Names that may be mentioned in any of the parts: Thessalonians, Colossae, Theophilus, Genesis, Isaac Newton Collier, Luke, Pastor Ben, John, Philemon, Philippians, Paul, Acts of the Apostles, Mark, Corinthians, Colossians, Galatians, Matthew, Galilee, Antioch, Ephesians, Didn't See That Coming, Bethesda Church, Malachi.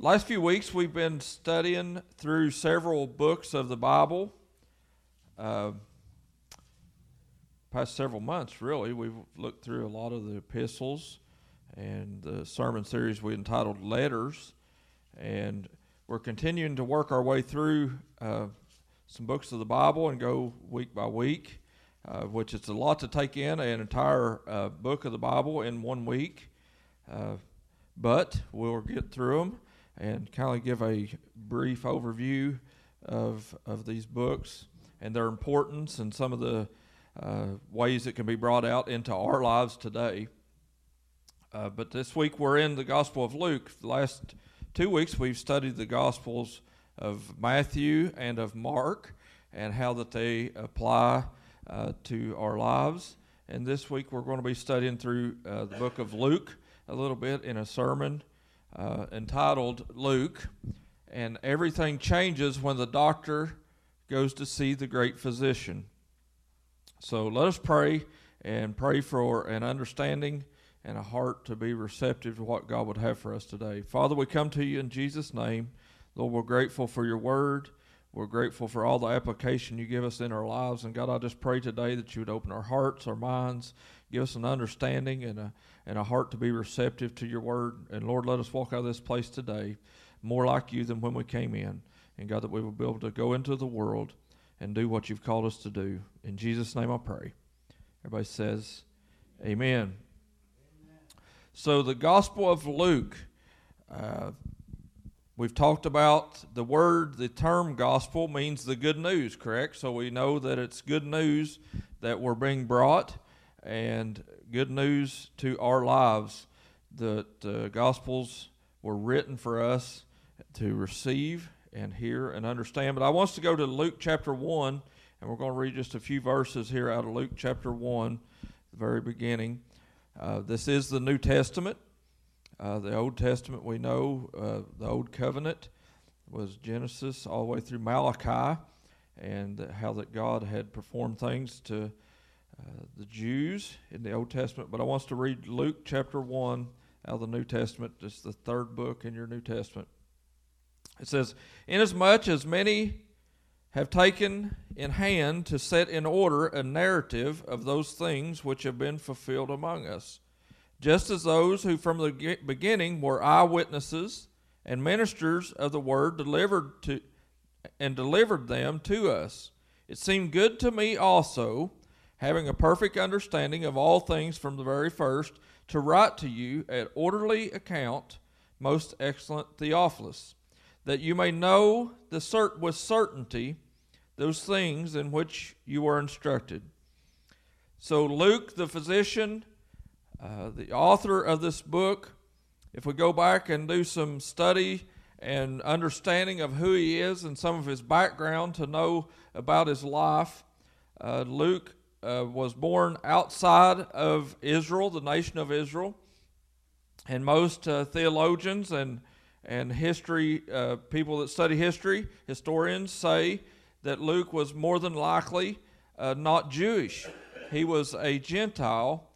Last few weeks we've been studying through several books of the Bible. Past several months, really, we've looked through a lot of the epistles and the sermon series we entitled Letters, and we're continuing to work our way through some books of the Bible and go week by week, which it's a lot to take in, an entire book of the Bible in 1 week, but we'll get through them and kind of give a brief overview of these books and their importance and some of the ways that can be brought out into our lives today. But this week we're in the Gospel of Luke. The last 2 weeks we've studied the Gospels of Matthew and of Mark and how that they apply to our lives. And this week we're going to be studying through the book of Luke a little bit in a sermon entitled Luke, and everything changes when the doctor goes to see the great physician. So let us pray, and pray for an understanding and a heart to be receptive to what God would have for us today. Father, we come to you in Jesus' name. Lord, we're grateful for your word. We're grateful for all the application you give us in our lives. And God, I just pray today that you would open our hearts, our minds, give us an understanding and a heart to be receptive to your word. And Lord, let us walk out of this place today more like you than when we came in. And God, that we will be able to go into the world and do what you've called us to do. In Jesus' name I pray. Everybody says, Amen. So the Gospel of Luke, we've talked about the word, the term gospel means the good news, correct? So we know that it's good news that we're being brought and good news to our lives. The Gospels were written for us to receive and hear and understand. But I want us to go to Luke chapter 1, and we're going to read just a few verses here out of Luke chapter 1, the very beginning. This is the New Testament. The Old Testament we know, the Old Covenant was Genesis all the way through Malachi, and how that God had performed things to the Jews in the Old Testament. But I want us to read Luke chapter 1 out of the New Testament. It's the third book in your New Testament. It says, "Inasmuch as many have taken in hand to set in order a narrative of those things which have been fulfilled among us, just as those who from the beginning were eyewitnesses and ministers of the word delivered them to us. It seemed good to me also, having a perfect understanding of all things from the very first, to write to you an orderly account, most excellent Theophilus, that you may know with certainty those things in which you were instructed." So Luke, the physician, the author of this book, if we go back and do some study and understanding of who he is and some of his background to know about his life, Luke was born outside of Israel, the nation of Israel, and most theologians and history, people that study history, historians say that Luke was more than likely not Jewish. He was a Gentile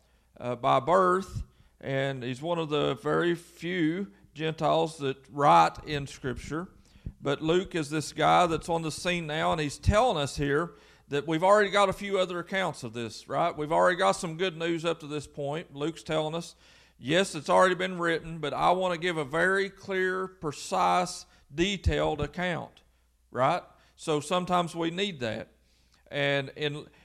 by birth, and he's one of the very few Gentiles that write in Scripture. But Luke is this guy that's on the scene now, and he's telling us here that we've already got a few other accounts of this, right? We've already got some good news up to this point. Luke's telling us, yes, it's already been written, but I want to give a very clear, precise, detailed account, right? So sometimes we need that. And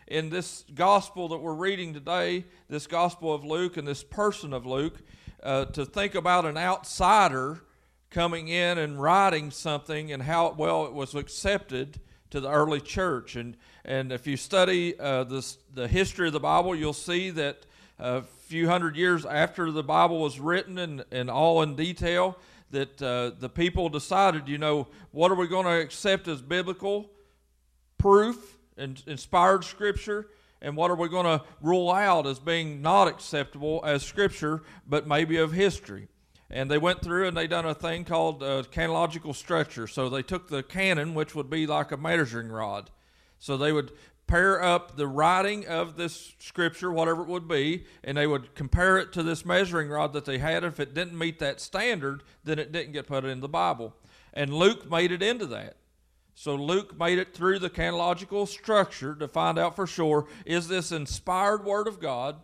in this gospel that we're reading today, this gospel of Luke and this person of Luke, to think about an outsider coming in and writing something and how well it was accepted to the early church. And if you study the history of the Bible, you'll see that a few hundred years after the Bible was written and all in detail, that the people decided, you know, what are we going to accept as biblical proof and inspired Scripture, and what are we going to rule out as being not acceptable as Scripture, but maybe of history? And they went through and they done a thing called canological structure. So they took the canon, which would be like a measuring rod. So they would pair up the writing of this scripture, whatever it would be, and they would compare it to this measuring rod that they had. If it didn't meet that standard, then it didn't get put in the Bible. And Luke made it into that. So Luke made it through the chronological structure to find out for sure, is this inspired word of God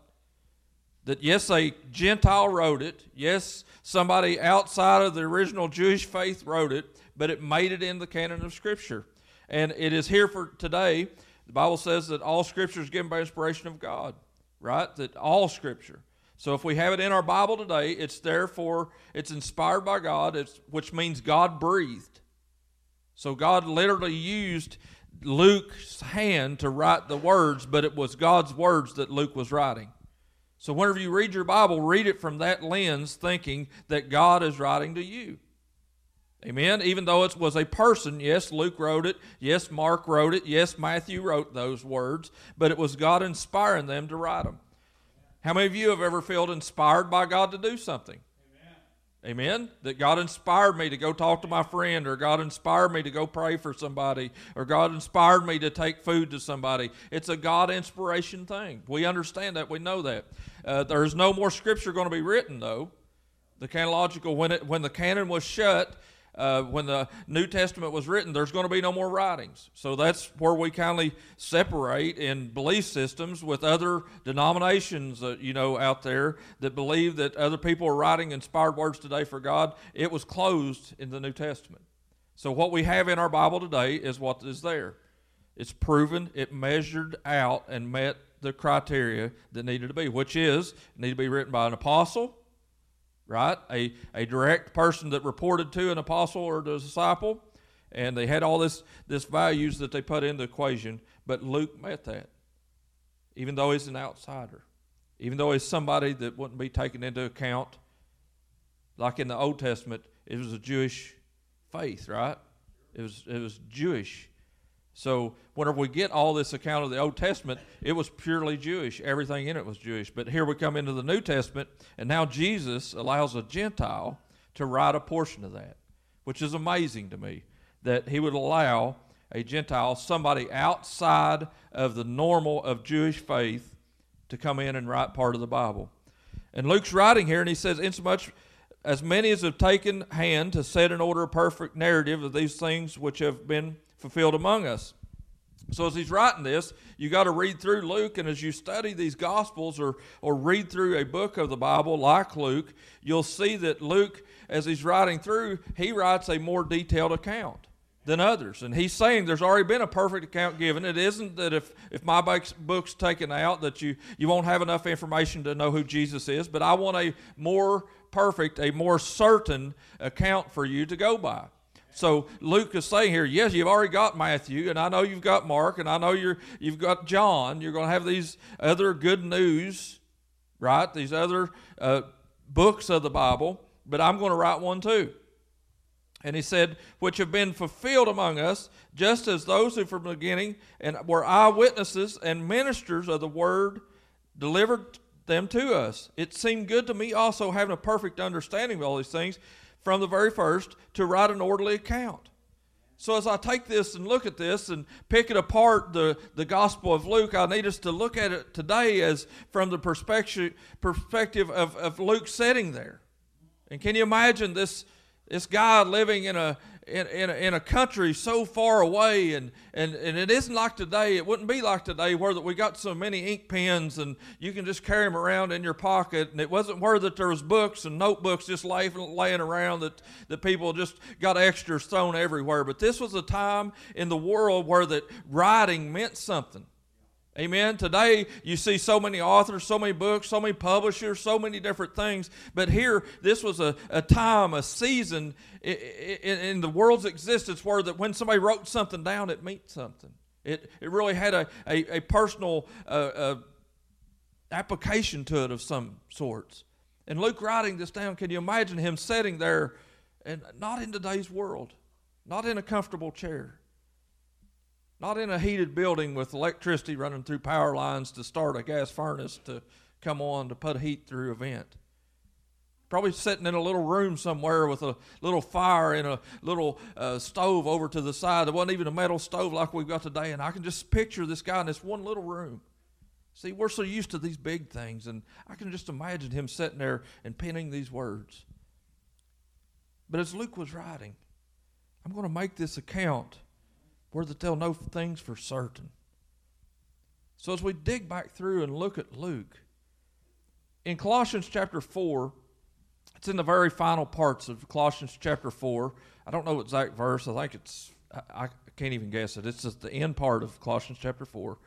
that, yes, a Gentile wrote it, yes, somebody outside of the original Jewish faith wrote it, but it made it in the canon of Scripture. And it is here for today. The Bible says that all Scripture is given by inspiration of God, right? That all Scripture. So if we have it in our Bible today, it's therefore, it's inspired by God, which means God breathed. So God literally used Luke's hand to write the words, but it was God's words that Luke was writing. So whenever you read your Bible, read it from that lens, thinking that God is writing to you. Amen? Even though it was a person, yes, Luke wrote it, yes, Mark wrote it, yes, Matthew wrote those words, but it was God inspiring them to write them. How many of you have ever felt inspired by God to do something? Amen? Amen? That God inspired me to go talk to my friend, or God inspired me to go pray for somebody, or God inspired me to take food to somebody. It's a God inspiration thing. We understand that. We know that. There's no more scripture going to be written, though. The chronological, when the canon was shut, when the New Testament was written, there's going to be no more writings. So that's where we kindly separate in belief systems with other denominations, out there that believe that other people are writing inspired words today for God. It was closed in the New Testament. So what we have in our Bible today is what is there. It's proven, it measured out and met the criteria that needed to be, which is, need to be written by an apostle, right? A direct person that reported to an apostle or to a disciple, and they had all this values that they put in the equation, but Luke met that, even though he's an outsider, even though he's somebody that wouldn't be taken into account. Like in the Old Testament, it was a Jewish faith, right? It was Jewish. So whenever we get all this account of the Old Testament, it was purely Jewish. Everything in it was Jewish. But here we come into the New Testament, and now Jesus allows a Gentile to write a portion of that, which is amazing to me, that he would allow a Gentile, somebody outside of the normal of Jewish faith, to come in and write part of the Bible. And Luke's writing here, and he says, insomuch as many as have taken hand to set in order a perfect narrative of these things which have been fulfilled among us. So as he's writing this, you got to read through Luke, and as you study these Gospels or read through a book of the Bible like Luke, you'll see that Luke, as he's writing through, he writes a more detailed account than others. And he's saying there's already been a perfect account given. It isn't that if my book's taken out that you won't have enough information to know who Jesus is, but I want a more perfect, a more certain account for you to go by. So Luke is saying here, yes, you've already got Matthew, and I know you've got Mark, and I know you've got John. You're going to have these other good news, right? These other books of the Bible, but I'm going to write one too. And he said, which have been fulfilled among us, just as those who from the beginning and were eyewitnesses and ministers of the word delivered them to us. It seemed good to me also, having a perfect understanding of all these things, from the very first, to write an orderly account. So as I take this and look at this and pick it apart, the Gospel of Luke, I need us to look at it today as from the perspective of Luke sitting there. And can you imagine this guy living in a country so far away, and it isn't like today. It wouldn't be like today where that we got so many ink pens and you can just carry them around in your pocket, and it wasn't where that there was books and notebooks just laying around that people just got extras thrown everywhere. But this was a time in the world where that writing meant something. Amen. Today you see so many authors, so many books, so many publishers, so many different things. But here, this was a time, a season in the world's existence where that when somebody wrote something down, it meant something. It really had a personal application to it of some sorts. And Luke writing this down, can you imagine him sitting there, and not in today's world, not in a comfortable chair, not in a heated building with electricity running through power lines to start a gas furnace to come on to put heat through a vent. Probably sitting in a little room somewhere with a little fire and a little stove over to the side. There wasn't even a metal stove like we've got today. And I can just picture this guy in this one little room. See, we're so used to these big things. And I can just imagine him sitting there and penning these words. But as Luke was writing, I'm going to make this account where that they'll know things for certain. So as we dig back through and look at Luke, in Colossians chapter 4, it's in the very final parts of Colossians chapter 4. I don't know exact verse. I think I can't even guess it. It's just the end part of Colossians chapter 4.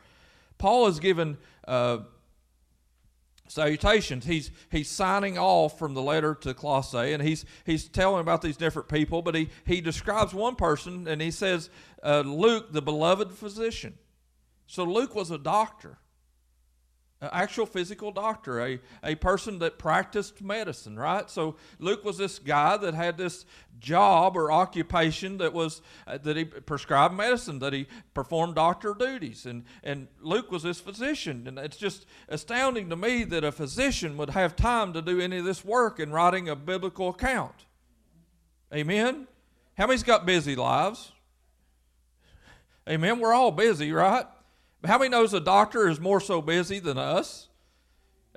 Paul is given salutations. He's signing off from the letter to Colossae, and he's telling about these different people, but he describes one person, and he says, Luke, the beloved physician. So Luke was a doctor. An actual physical doctor, a person that practiced medicine, right? So Luke was this guy that had this job or occupation that was that he prescribed medicine, that he performed doctor duties, and Luke was this physician. And it's just astounding to me that a physician would have time to do any of this work in writing a biblical account. Amen? How many's got busy lives? Amen? We're all busy, right? How many knows a doctor is more so busy than us?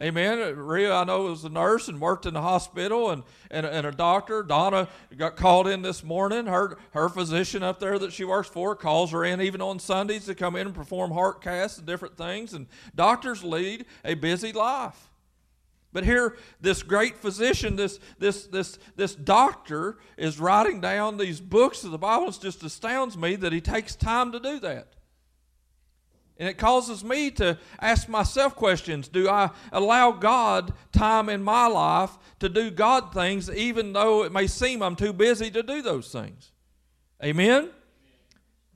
Amen. Rhea, I know, was a nurse and worked in the hospital and a doctor. Donna got called in this morning. Her physician up there that she works for calls her in even on Sundays to come in and perform heart casts and different things. And doctors lead a busy life. But here, this great physician, this doctor is writing down these books of the Bible. It just astounds me that he takes time to do that. And it causes me to ask myself questions. Do I allow God time in my life to do God things, even though it may seem I'm too busy to do those things? Amen?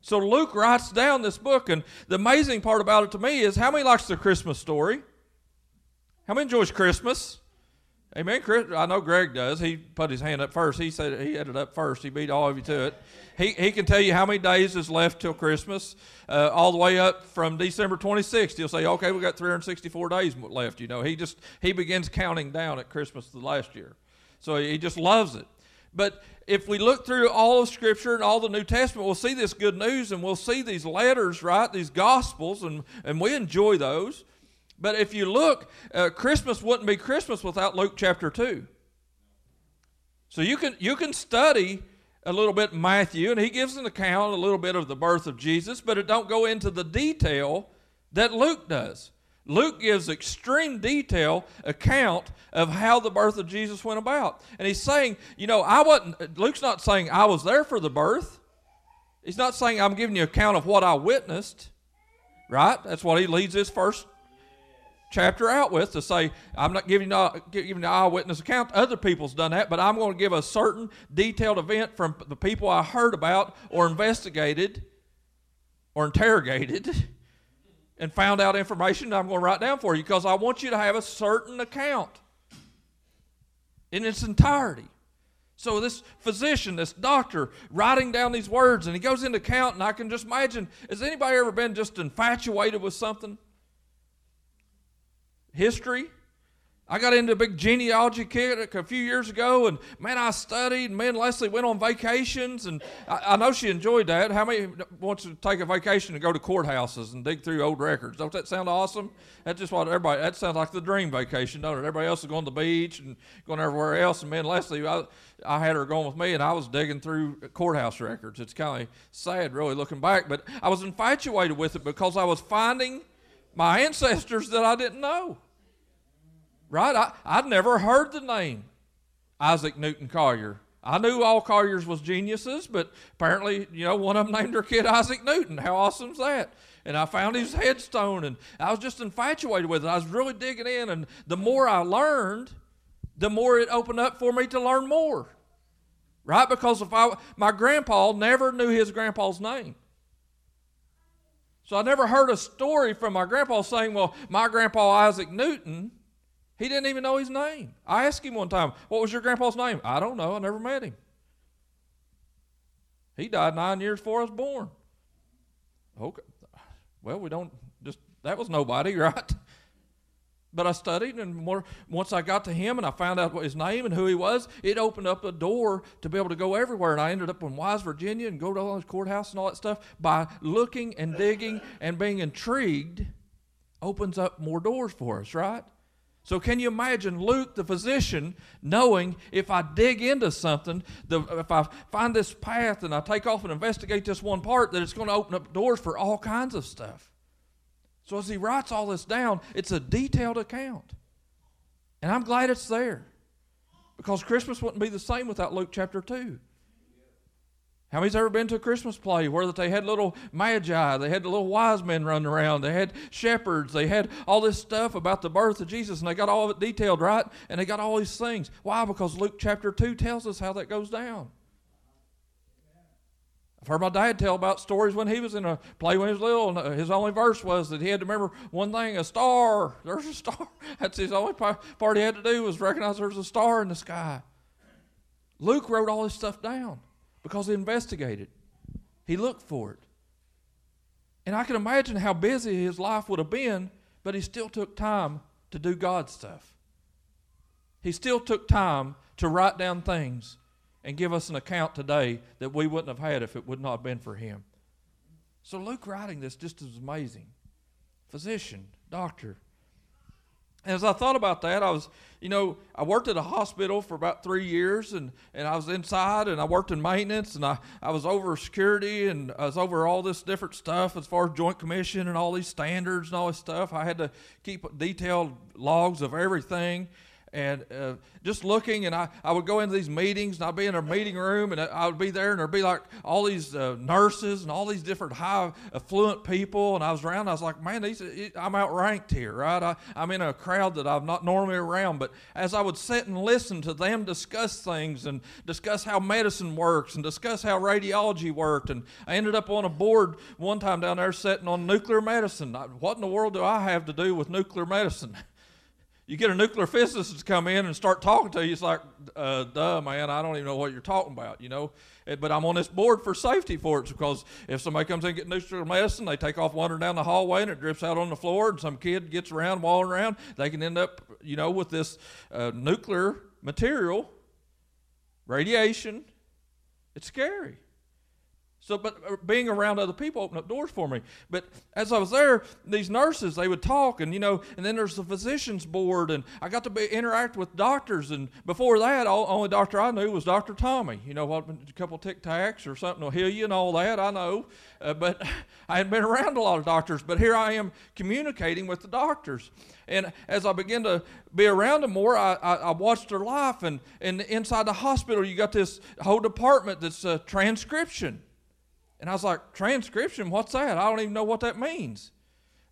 So Luke writes down this book, and the amazing part about it to me is how many likes the Christmas story? How many enjoys Christmas? Amen. I know Greg does. He put his hand up first. He said he had it up first. He beat all of you to it. He can tell you how many days is left till Christmas, all the way up from December 26th. He'll say, okay, we've got 364 days left. You know, he begins counting down at Christmas the last year. So he just loves it. But if we look through all of Scripture and all the New Testament, we'll see this good news, and we'll see these letters, right, these Gospels, and we enjoy those. But if you look, Christmas wouldn't be Christmas without Luke chapter 2. So you can study a little bit Matthew, and he gives an account a little bit of the birth of Jesus, but it don't go into the detail that Luke does. Luke gives extreme detail account of how the birth of Jesus went about. And he's saying, you know, Luke's not saying I was there for the birth. He's not saying I'm giving you an account of what I witnessed, right? That's what he leads his first chapter out with, to say, I'm not giving an eyewitness account. Other people's done that, but I'm going to give a certain detailed event from the people I heard about or investigated or interrogated and found out information that I'm going to write down for you, because I want you to have a certain account in its entirety. So this physician, this doctor, writing down these words, and he goes into account, and I can just imagine, has anybody ever been just infatuated with something? History. I got into a big genealogy kit a few years ago, and man, I studied, and me and Leslie went on vacations, and I know she enjoyed that. How many wants to take a vacation and go to courthouses and dig through old records? Don't that sound awesome? That's just what everybody, that sounds like the dream vacation, don't it? Everybody else is going to the beach and going everywhere else, and me and Leslie, I had her going with me, and I was digging through courthouse records. It's kind of sad really looking back, but I was infatuated with it because I was finding my ancestors that I didn't know. Right? I'd never heard the name Isaac Newton Collier. I knew all Colliers was geniuses, but apparently, you know, one of them named their kid Isaac Newton. How awesome is that? And I found his headstone, and I was just infatuated with it. I was really digging in, and the more I learned, the more it opened up for me to learn more. Right? Because my grandpa never knew his grandpa's name. So I never heard a story from my grandpa saying, well, my grandpa Isaac Newton, he didn't even know his name. I asked him one time, what was your grandpa's name? I don't know. I never met him. He died 9 years before I was born. Okay. Well, that was nobody, right? But I studied, and once I got to him and I found out what his name and who he was, it opened up a door to be able to go everywhere. And I ended up in Wise, Virginia, and go to all his courthouse and all that stuff by looking and digging and being intrigued. Opens up more doors for us, right? So can you imagine Luke, the physician, knowing if I dig into something, if I find this path and I take off and investigate this one part, that it's going to open up doors for all kinds of stuff. So as he writes all this down, it's a detailed account. And I'm glad it's there, because Christmas wouldn't be the same without Luke chapter 2. How many's ever been to a Christmas play where they had little magi, they had the little wise men running around, they had shepherds, they had all this stuff about the birth of Jesus, and they got all of it detailed, right? And they got all these things. Why? Because Luke chapter 2 tells us how that goes down. I've heard my dad tell about stories when he was in a play when he was little, and his only verse was that he had to remember one thing, a star. There's a star. That's his only part he had to do, was recognize there's a star in the sky. Luke wrote all this stuff down because he investigated. He looked for it. And I can imagine how busy his life would have been, but he still took time to do God's stuff. He still took time to write down things and give us an account today that we wouldn't have had if it would not have been for him. So Luke writing this just is amazing. Physician, doctor. And as I thought about that, I worked at a hospital for about 3 years, and I was inside, and I worked in maintenance, and I was over security, and I was over all this different stuff as far as Joint Commission and all these standards and all this stuff. I had to keep detailed logs of everything. And just looking, and I would go into these meetings, and I'd be in a meeting room, and I would be there, and there'd be like all these nurses and all these different high affluent people, and I was around, and I was like, man, I'm outranked here, right? I'm in a crowd that I'm not normally around. But as I would sit and listen to them discuss things and discuss how medicine works and discuss how radiology worked, and I ended up on a board one time down there sitting on nuclear medicine. What in the world do I have to do with nuclear medicine? You get a nuclear physicist to come in and start talking to you. It's like, duh, man, I don't even know what you're talking about, But I'm on this board for safety for it, because if somebody comes in and gets nuclear medicine, they take off wandering down the hallway and it drips out on the floor, and some kid gets around, walling around, they can end up, with this nuclear material, radiation. It's scary. So, but being around other people opened up doors for me. But as I was there, these nurses, they would talk, and and then there's the physician's board, and I got to interact with doctors. And before that, only doctor I knew was Dr. Tommy. A couple of Tic Tacs or something will heal you and all that, I know. But I hadn't been around a lot of doctors. But here I am communicating with the doctors. And as I began to be around them more, I watched their life. And inside the hospital, you got this whole department that's transcription. And I was like, transcription, what's that? I don't even know what that means.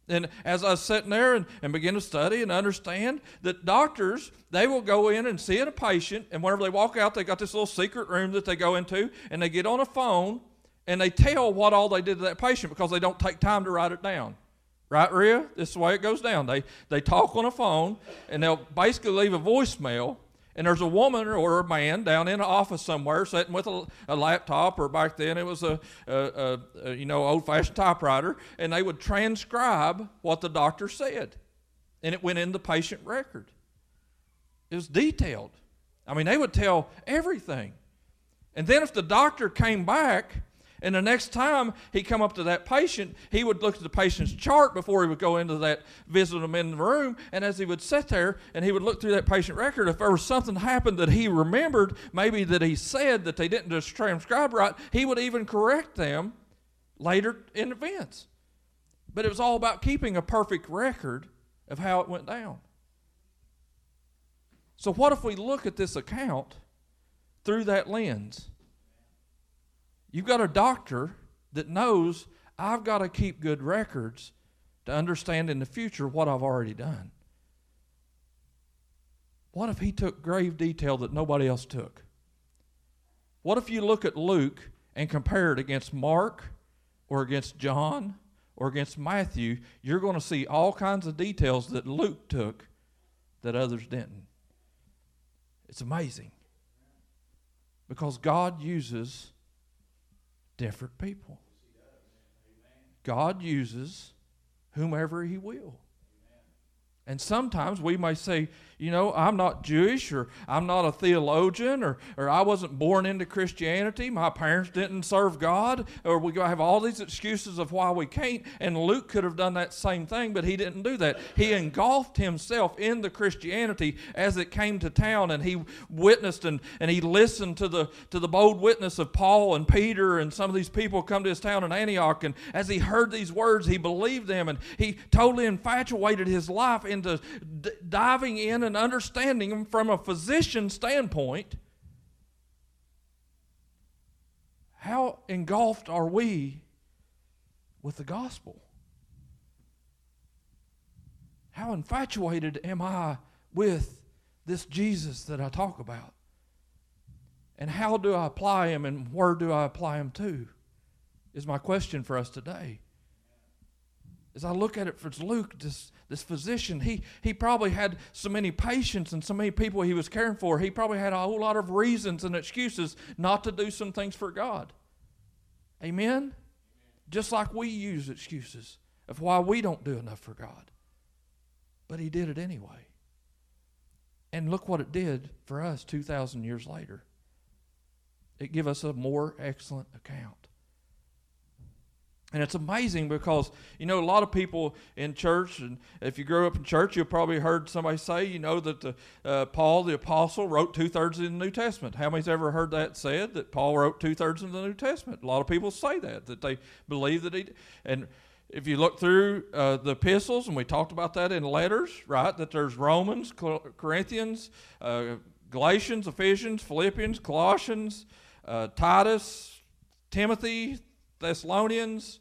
And as I was sitting there and began to study and understand that doctors, they will go in and see a patient, and whenever they walk out, they got this little secret room that they go into, and they get on a phone, and they tell what all they did to that patient, because they don't take time to write it down. Right, Rhea? This is the way it goes down. They talk on a phone, and they'll basically leave a voicemail. And there's a woman or a man down in an office somewhere sitting with a laptop, or back then it was a old-fashioned typewriter, and they would transcribe what the doctor said, and it went in the patient record. It was detailed. I mean, they would tell everything. And then if the doctor came back, and the next time he come up to that patient, he would look at the patient's chart before he would go into that, visit them in the room, and as he would sit there and he would look through that patient record, if there was something happened that he remembered, maybe that he said that they didn't just transcribe right, he would even correct them later in events. But it was all about keeping a perfect record of how it went down. So what if we look at this account through that lens? You've got a doctor that knows I've got to keep good records to understand in the future what I've already done. What if he took grave detail that nobody else took? What if you look at Luke and compare it against Mark or against John or against Matthew? You're going to see all kinds of details that Luke took that others didn't. It's amazing, because God uses different people. God uses whomever he will. And sometimes we may say, you know, I'm not Jewish, or I'm not a theologian, or I wasn't born into Christianity, my parents didn't serve God, or we have all these excuses of why we can't. And Luke could have done that same thing, but he didn't do that. He engulfed himself in the Christianity as it came to town, and he witnessed and he listened to the bold witness of Paul and Peter and some of these people come to his town in Antioch. And as he heard these words, he believed them, and he totally infatuated his life into diving in and understanding them from a physician standpoint. How engulfed are we with the gospel? How infatuated am I with this Jesus that I talk about? And how do I apply him, and where do I apply him to? Is my question for us today. As I look at it for Luke, this physician, he probably had so many patients and so many people he was caring for. He probably had a whole lot of reasons and excuses not to do some things for God. Amen? Amen. Just like we use excuses of why we don't do enough for God. But he did it anyway. And look what it did for us 2,000 years later. It gave us a more excellent account. And it's amazing because, you know, a lot of people in church, and if you grew up in church, you've probably heard somebody say, you know, that Paul the Apostle wrote 2/3 of the New Testament. How many's ever heard that said, that Paul wrote 2/3 of the New Testament? A lot of people say that they believe that he did. And if you look through the epistles, and we talked about that in letters, right, that there's Romans, Corinthians, Galatians, Ephesians, Philippians, Colossians, Titus, Timothy, Thessalonians,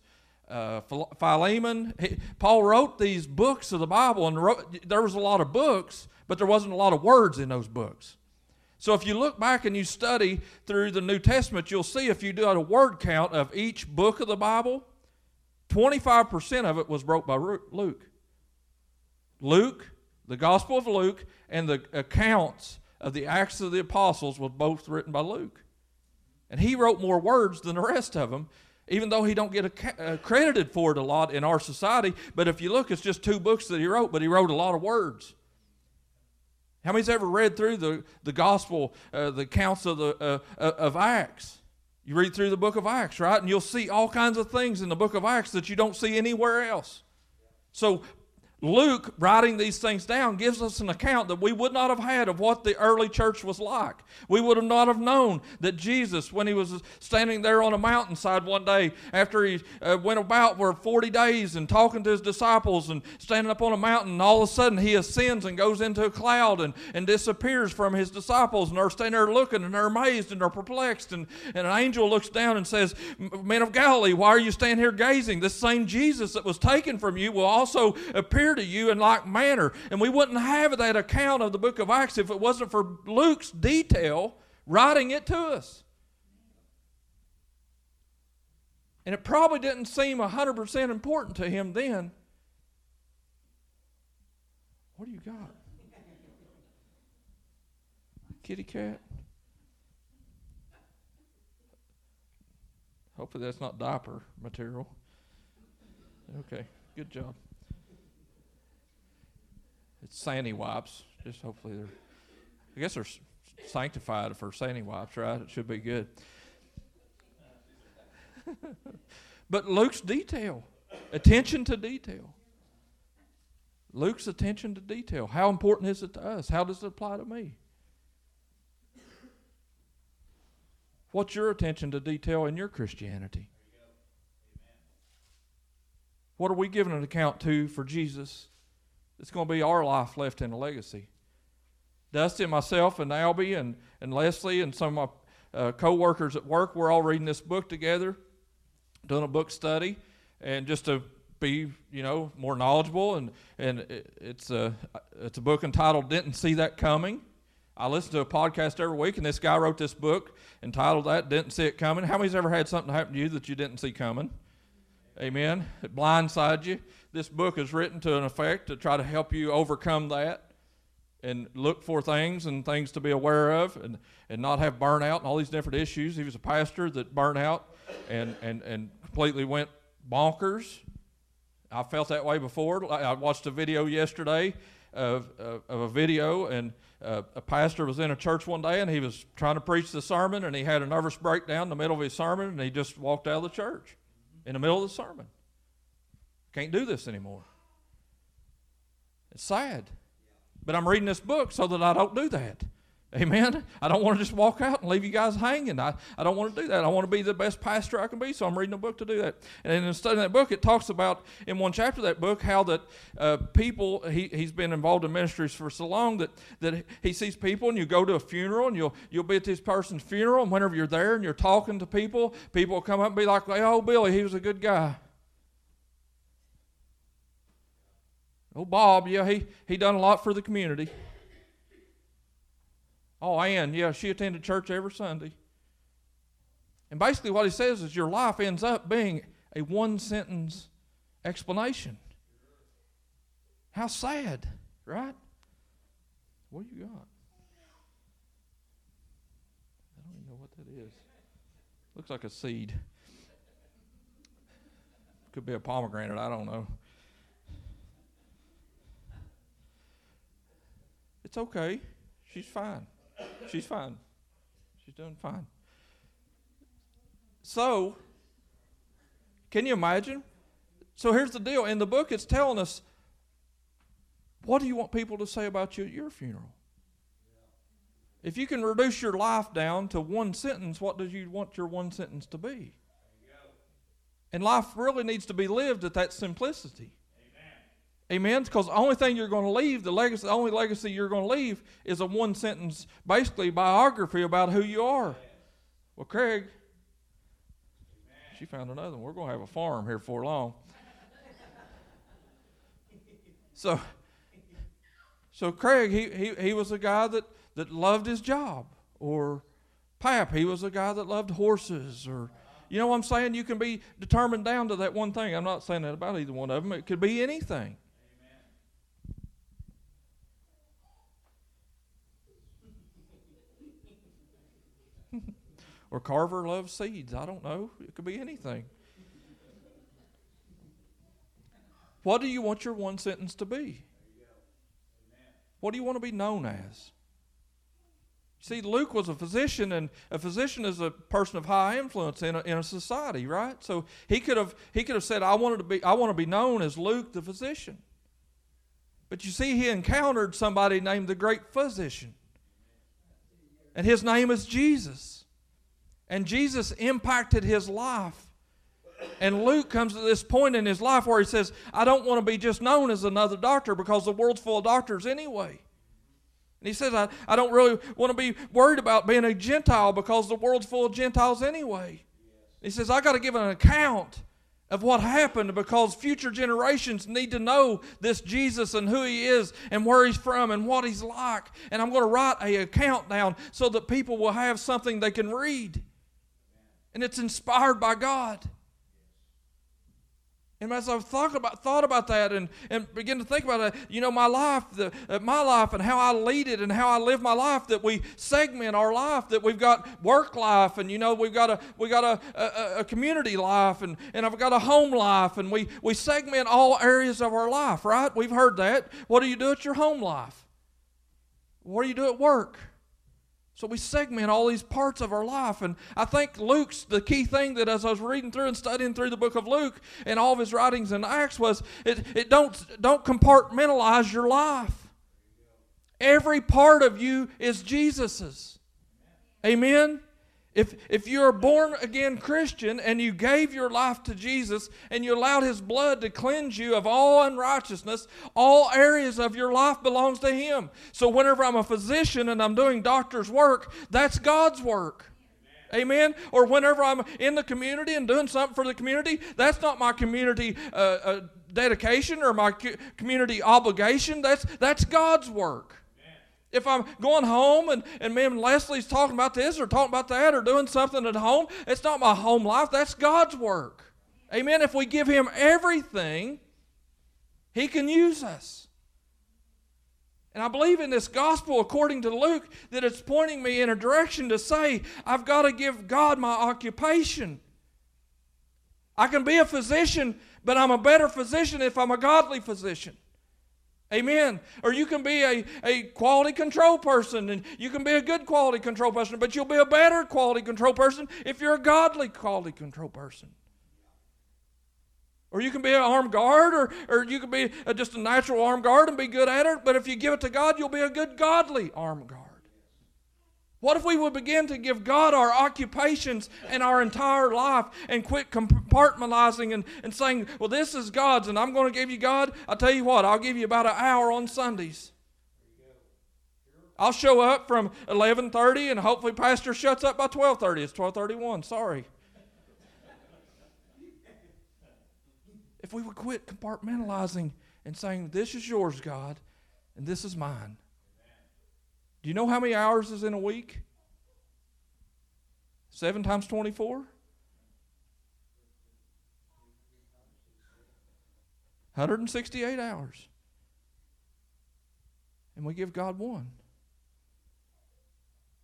Philemon. Paul wrote these books of the Bible, and there was a lot of books, but there wasn't a lot of words in those books. So if you look back and you study through the New Testament, you'll see if you do a word count of each book of the Bible, 25% of it was wrote by Luke. Luke, the Gospel of Luke, and the accounts of the Acts of the Apostles were both written by Luke. And he wrote more words than the rest of them, even though he don't get credited for it a lot in our society. But if you look, it's just two books that he wrote, but he wrote a lot of words. How many's ever read through the gospel, the accounts of Acts? You read through the book of Acts, right? And you'll see all kinds of things in the book of Acts that you don't see anywhere else. So Luke, writing these things down, gives us an account that we would not have had of what the early church was like. We would have not have known that Jesus, when he was standing there on a mountainside one day after he went about for 40 days and talking to his disciples and standing up on a mountain, and all of a sudden he ascends and goes into a cloud and disappears from his disciples, and they're standing there looking, and they're amazed and they're perplexed, and an angel looks down and says, "Men of Galilee, why are you standing here gazing? This same Jesus that was taken from you will also appear to you in like manner." And we wouldn't have that account of the book of Acts if it wasn't for Luke's detail writing it to us. And it probably didn't seem 100% important to him then. What do you got? Kitty cat? Hopefully that's not diaper material. Okay, good job. It's sandy wipes. Just hopefully I guess they're sanctified for sandy wipes, right? It should be good. But Luke's detail, attention to detail. Luke's attention to detail. How important is it to us? How does it apply to me? What's your attention to detail in your Christianity? What are we giving an account to for Jesus? It's going to be our life left in a legacy. Dusty and myself and Albie and Leslie and some of my co-workers at work, we're all reading this book together, doing a book study, and just to be, you know, more knowledgeable. And it's a book entitled "Didn't See That Coming." I listen to a podcast every week, and this guy wrote this book entitled that, "Didn't See It Coming." How many's ever had something happen to you that you didn't see coming? Amen. It blindsides you. This book is written to an effect to try to help you overcome that and look for things and things to be aware of and not have burnout and all these different issues. He was a pastor that burned out and completely went bonkers. I felt that way before. I watched a video yesterday of a video, and a pastor was in a church one day, and he was trying to preach the sermon, and he had a nervous breakdown in the middle of his sermon, and he just walked out of the church in the middle of the sermon. Can't do this anymore. It's sad. But I'm reading this book so that I don't do that. Amen? I don't want to just walk out and leave you guys hanging. I don't want to do that. I want to be the best pastor I can be, so I'm reading a book to do that. And in studying that book, it talks about, in one chapter of that book, how that people, he's been involved in ministries for so long that he sees people, and you go to a funeral, and you'll be at this person's funeral, and whenever you're there and you're talking to people, people will come up and be like, oh, Billy, he was a good guy. Oh, Bob, yeah, he done a lot for the community. Oh, Ann, yeah, she attended church every Sunday. And basically what he says is your life ends up being a one-sentence explanation. How sad, right? What do you got? I don't even know what that is. Looks like a seed. Could be a pomegranate, I don't know. It's okay. She's fine. She's fine. She's doing fine. So, can you imagine? So here's the deal. In the book, it's telling us, what do you want people to say about you at your funeral? If you can reduce your life down to one sentence, what do you want your one sentence to be? And life really needs to be lived at that simplicity. Amen? Because the only thing you're going to leave, the only legacy you're going to leave is a one-sentence, basically, biography about who you are. Well, Craig, amen. She found another one. We're going to have a farm here before long. So Craig, he was a guy that loved his job. Or Pap, he was a guy that loved horses. Or, you know what I'm saying? You can be determined down to that one thing. I'm not saying that about either one of them. It could be anything. Or Carver loves seeds. I don't know. It could be anything. What do you want your one sentence to be? What do you want to be known as? See, Luke was a physician, and a physician is a person of high influence in a society, right? So he could have said, I want to be known as Luke the physician. But you see, he encountered somebody named the great physician. And his name is Jesus. And Jesus impacted his life. And Luke comes to this point in his life where he says, I don't want to be just known as another doctor because the world's full of doctors anyway. And he says, I don't really want to be worried about being a Gentile because the world's full of Gentiles anyway. He says, I got to give an account of what happened because future generations need to know this Jesus and who he is and where he's from and what he's like. And I'm going to write an account down so that people will have something they can read. And it's inspired by God. And as I've thought about that and begin to think about it, you know, my life and how I lead it and how I live my life, that we segment our life, that we've got work life, and you know, we've got a community life, and I've got a home life, and we segment all areas of our life, right? We've heard that. What do you do at your home life? What do you do at work? So we segment all these parts of our life. And I think Luke's, the key thing that as I was reading through and studying through the book of Luke and all of his writings in Acts was, don't compartmentalize your life. Every part of you is Jesus's. Amen? If you're a born-again Christian and you gave your life to Jesus and you allowed his blood to cleanse you of all unrighteousness, all areas of your life belongs to him. So whenever I'm a physician and I'm doing doctor's work, that's God's work. Amen? Or whenever I'm in the community and doing something for the community, that's not my community dedication or my community obligation. That's God's work. If I'm going home and me and Leslie's talking about this or talking about that or doing something at home, it's not my home life. That's God's work. Amen. If we give him everything, he can use us. And I believe in this gospel, according to Luke, that it's pointing me in a direction to say, I've got to give God my occupation. I can be a physician, But I'm a better physician if I'm a godly physician. Amen. Or you can be a quality control person, and you can be a good quality control person, but you'll be a better quality control person if you're a godly quality control person. Or you can be an armed guard, or you can be just a natural armed guard and be good at it, but if you give it to God, you'll be a good godly armed guard. What if we would begin to give God our occupations and our entire life and quit compartmentalizing and saying, well, this is God's and I'm going to give you God. I'll tell you what, I'll give you about an hour on Sundays. I'll show up from 11:30 and hopefully pastor shuts up by 12:30. It's 12:31, sorry. If we would quit compartmentalizing and saying, this is yours, God, and this is mine. Do you know how many hours is in a week? 7 times 24? A 168 hours. And we give God one.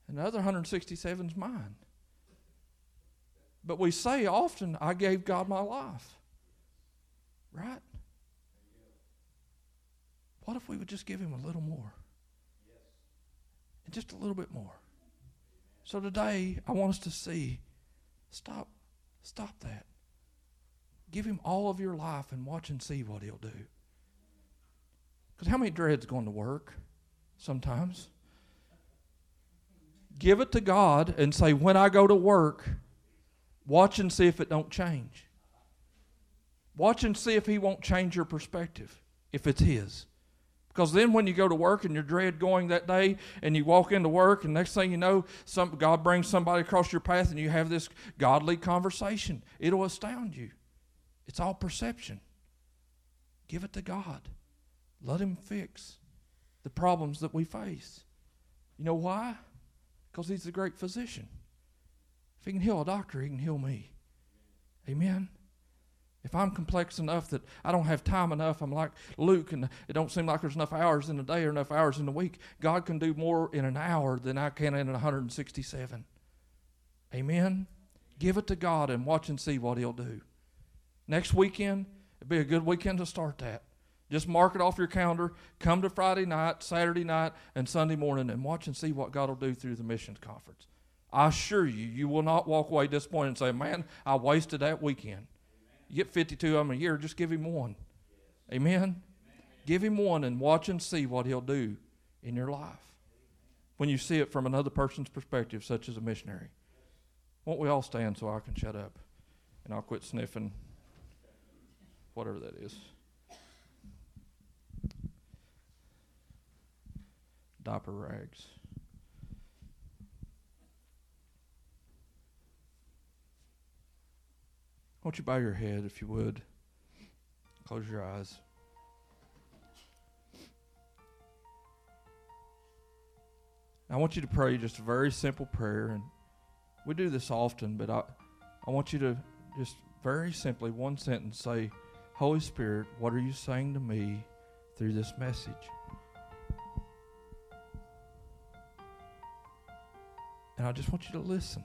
And the other 167 is mine. But we say often, I gave God my life. Right? What if we would just give him a little more? And just a little bit more. So today, I want us to see, stop that. Give him all of your life and watch and see what he'll do. Because how many dreads going to work sometimes? Give it to God and say, when I go to work, watch and see if it don't change. Watch and see if he won't change your perspective, if it's his. Because then when you go to work and you're dread going that day and you walk into work and next thing you know, God brings somebody across your path and you have this godly conversation. It'll astound you. It's all perception. Give it to God. Let him fix the problems that we face. You know why? Because he's the great physician. If he can heal a doctor, he can heal me. Amen. If I'm complex enough that I don't have time enough, I'm like Luke, and it don't seem like there's enough hours in the day or enough hours in the week. God can do more in an hour than I can in 167. Amen? Give it to God and watch and see what he'll do. Next weekend, it'll be a good weekend to start that. Just mark it off your calendar. Come to Friday night, Saturday night, and Sunday morning and watch and see what God will do through the missions conference. I assure you, you will not walk away disappointed and say, man, I wasted that weekend. You get 52 of them a year, just give him one. Amen? Amen? Give him one and watch and see what he'll do in your life when you see it from another person's perspective, such as a missionary. Won't we all stand so I can shut up and I'll quit sniffing whatever that is. Diaper rags. Won't you bow your head if you would? Close your eyes. I want you to pray just a very simple prayer, and we do this often, but I want you to just very simply, one sentence, say, Holy Spirit, what are you saying to me through this message? And I just want you to listen.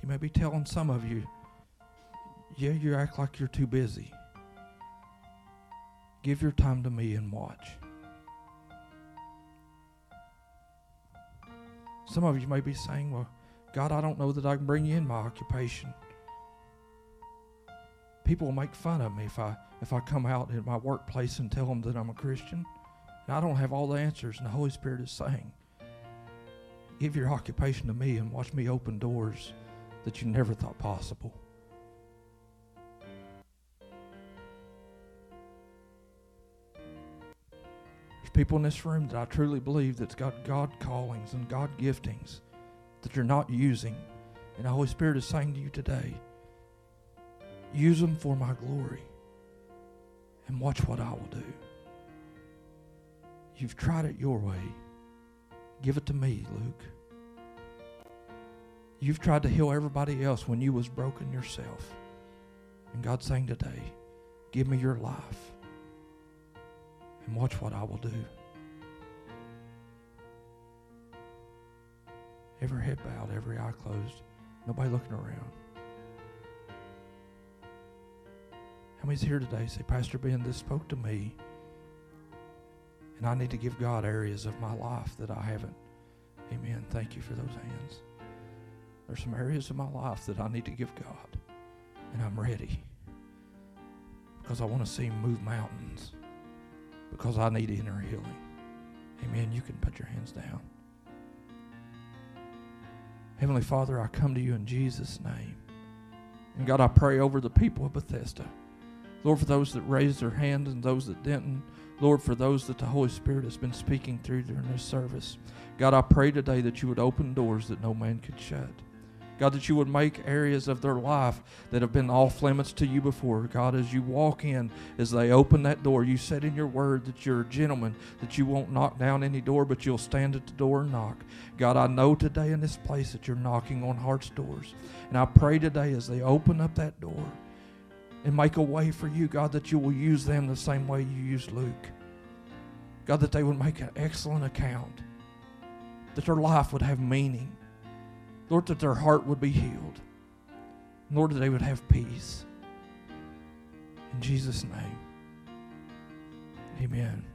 He may be telling some of you, yeah, you act like you're too busy. Give your time to me and watch. Some of you may be saying, well, God, I don't know that I can bring you in my occupation. People will make fun of me if I come out at my workplace and tell them that I'm a Christian. And I don't have all the answers, and the Holy Spirit is saying, give your occupation to me and watch me open doors that you never thought possible. There's people in this room that I truly believe that's got God callings and God giftings that you're not using. And the Holy Spirit is saying to you today, use them for my glory and watch what I will do. You've tried it your way. Give it to me, Luke. You've tried to heal everybody else when you was broken yourself. And God's saying today, give me your life and watch what I will do. every head bowed, every eye closed, nobody looking around. How many's here today say, Pastor Ben, this spoke to me, and I need to give God areas of my life that I haven't. Amen. Thank you for those hands. There's some areas of my life that I need to give God, and I'm ready because I want to see Him move mountains, because I need inner healing. Amen. You can put your hands down. Heavenly Father, I come to you in Jesus' name. And God, I pray over the people of Bethesda. Lord, for those that raised their hand and those that didn't. Lord, for those that the Holy Spirit has been speaking through during this service. God, I pray today that you would open doors that no man could shut. God, that you would make areas of their life that have been off limits to you before. God, as you walk in, as they open that door, you said in your word that you're a gentleman, that you won't knock down any door, but you'll stand at the door and knock. God, I know today in this place that you're knocking on hearts' doors. And I pray today as they open up that door and make a way for you, God, that you will use them the same way you used Luke. God, that they would make an excellent account, that their life would have meaning. Lord, that their heart would be healed. Lord, that they would have peace. In Jesus' name, amen.